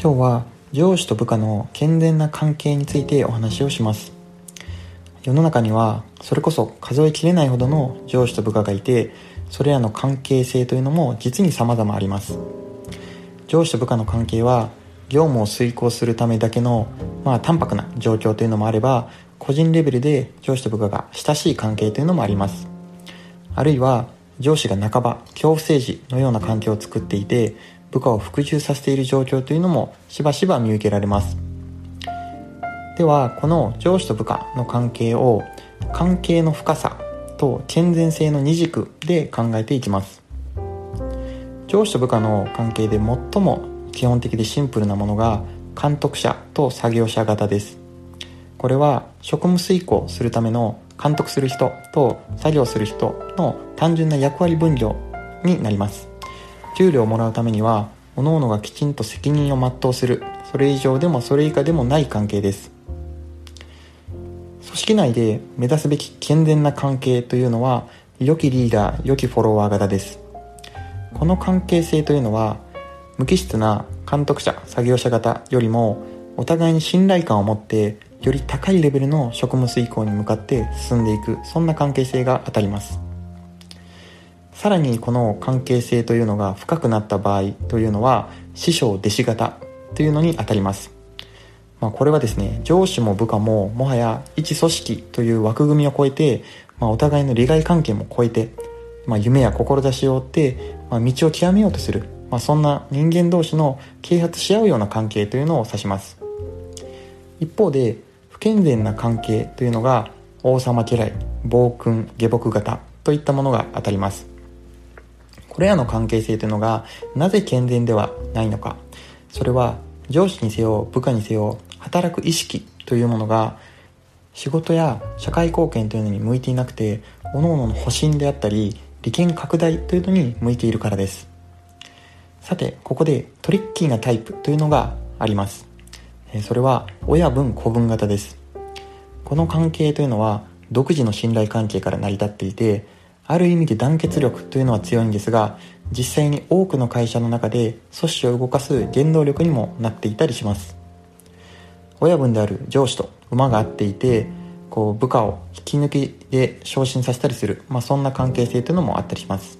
今日は上司と部下の健全な関係についてお話をします。世の中にはそれこそ数えきれないほどの上司と部下がいて、それらの関係性というのも実に様々あります。上司と部下の関係は業務を遂行するためだけの、淡白な状況というのもあれば、個人レベルで上司と部下が親しい関係というのもあります。あるいは上司が半ば恐怖政治のような関係を作っていて、部下を服従させている状況というのもしばしば見受けられます。では、この上司と部下の関係を関係の深さと健全性の2軸で考えていきます。上司と部下の関係で最も基本的でシンプルなものが監督者と作業者型です。これは職務遂行するための監督する人と作業する人の単純な役割分業になります。給料をもらうためには各々がきちんと責任を全うする、それ以上でもそれ以下でもない関係です。組織内で目指すべき健全な関係というのは、良きリーダー、良きフォロワー型です。この関係性というのは、無機質な監督者、作業者型よりも、お互いに信頼感を持ってより高いレベルの職務遂行に向かって進んでいく、そんな関係性が当たります。さらにこの関係性というのが深くなった場合というのは、師匠弟子型というのに当たります。これはですね、上司も部下ももはや一組織という枠組みを超えて、お互いの利害関係も超えて、夢や志を追って、道を極めようとする、そんな人間同士の啓発し合うような関係というのを指します。一方で不健全な関係というのが、王様嫌い、暴君、下僕型といったものが当たります。これらの関係性というのがなぜ健全ではないのか、それは上司にせよ部下にせよ、働く意識というものが仕事や社会貢献というのに向いていなくて、各々の保身であったり利権拡大というのに向いているからです。さて、ここでトリッキーなタイプというのがあります。それは親分子分型です。この関係というのは独自の信頼関係から成り立っていて、ある意味で団結力というのは強いんですが、実際に多くの会社の中で組織を動かす原動力にもなっていたりします。親分である上司と馬が合っていて、部下を引き抜きで昇進させたりする、そんな関係性というのもあったりします。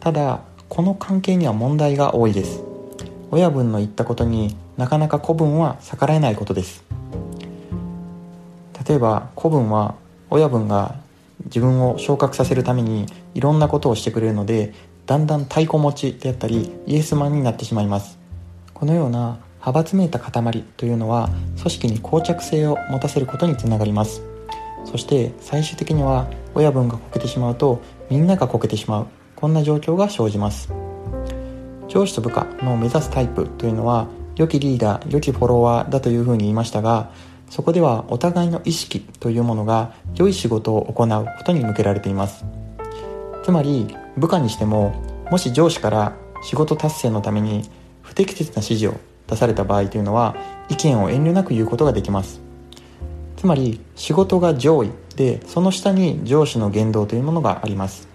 ただ、この関係には問題が多いです。親分の言ったことになかなか子分は逆らえないことです。例えば子分は親分が自分を昇格させるためにいろんなことをしてくれるので、だんだん太鼓持ちであったりイエスマンになってしまいます。このような派閥めいた塊というのは、組織に膠着性を持たせることにつながります。そして最終的には親分がこけてしまうと、みんながこけてしまう、こんな状況が生じます。上司と部下の目指すタイプというのは、良きリーダー、良きフォロワーだというふうに言いましたが、そこではお互いの意識というものが良い仕事を行うことに向けられています。つまり部下にしても、もし上司から仕事達成のために不適切な指示を出された場合というのは、意見を遠慮なく言うことができます。つまり仕事が上位で、その下に上司の言動というものがあります。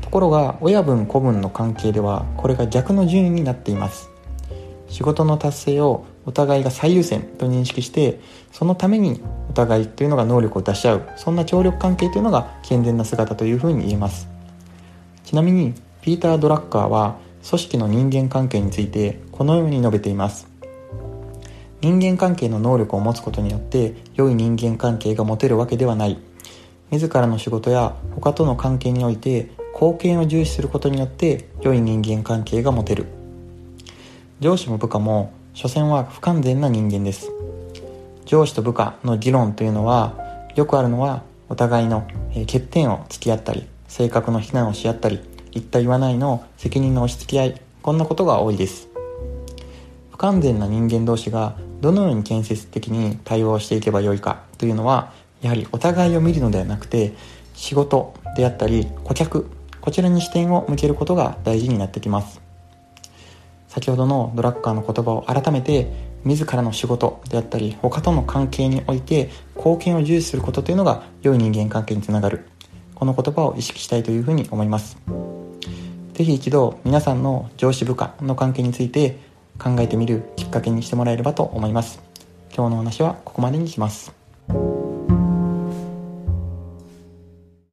ところが親分子分の関係では、これが逆の順位になっています。仕事の達成をお互いが最優先と認識して、そのためにお互いというのが能力を出し合う、そんな協力関係というのが健全な姿というふうに言えます。ちなみにピーター・ドラッカーは組織の人間関係についてこのように述べています。人間関係の能力を持つことによって良い人間関係が持てるわけではない。自らの仕事や他との関係において貢献を重視することによって良い人間関係が持てる。上司も部下も所詮は不完全な人間です。上司と部下の議論というのは、よくあるのはお互いの欠点を突き合ったり、性格の非難をし合ったり、言った言わないの責任の押し付け合い、こんなことが多いです。不完全な人間同士がどのように建設的に対応していけばよいかというのは、やはりお互いを見るのではなくて、仕事であったり顧客、こちらに視点を向けることが大事になってきます。先ほどのドラッカーの言葉を改めて、自らの仕事であったり他との関係において貢献を重視することというのが良い人間関係につながる、この言葉を意識したいというふうに思います。ぜひ一度皆さんの上司部下の関係について考えてみるきっかけにしてもらえればと思います。今日のお話はここまでにします。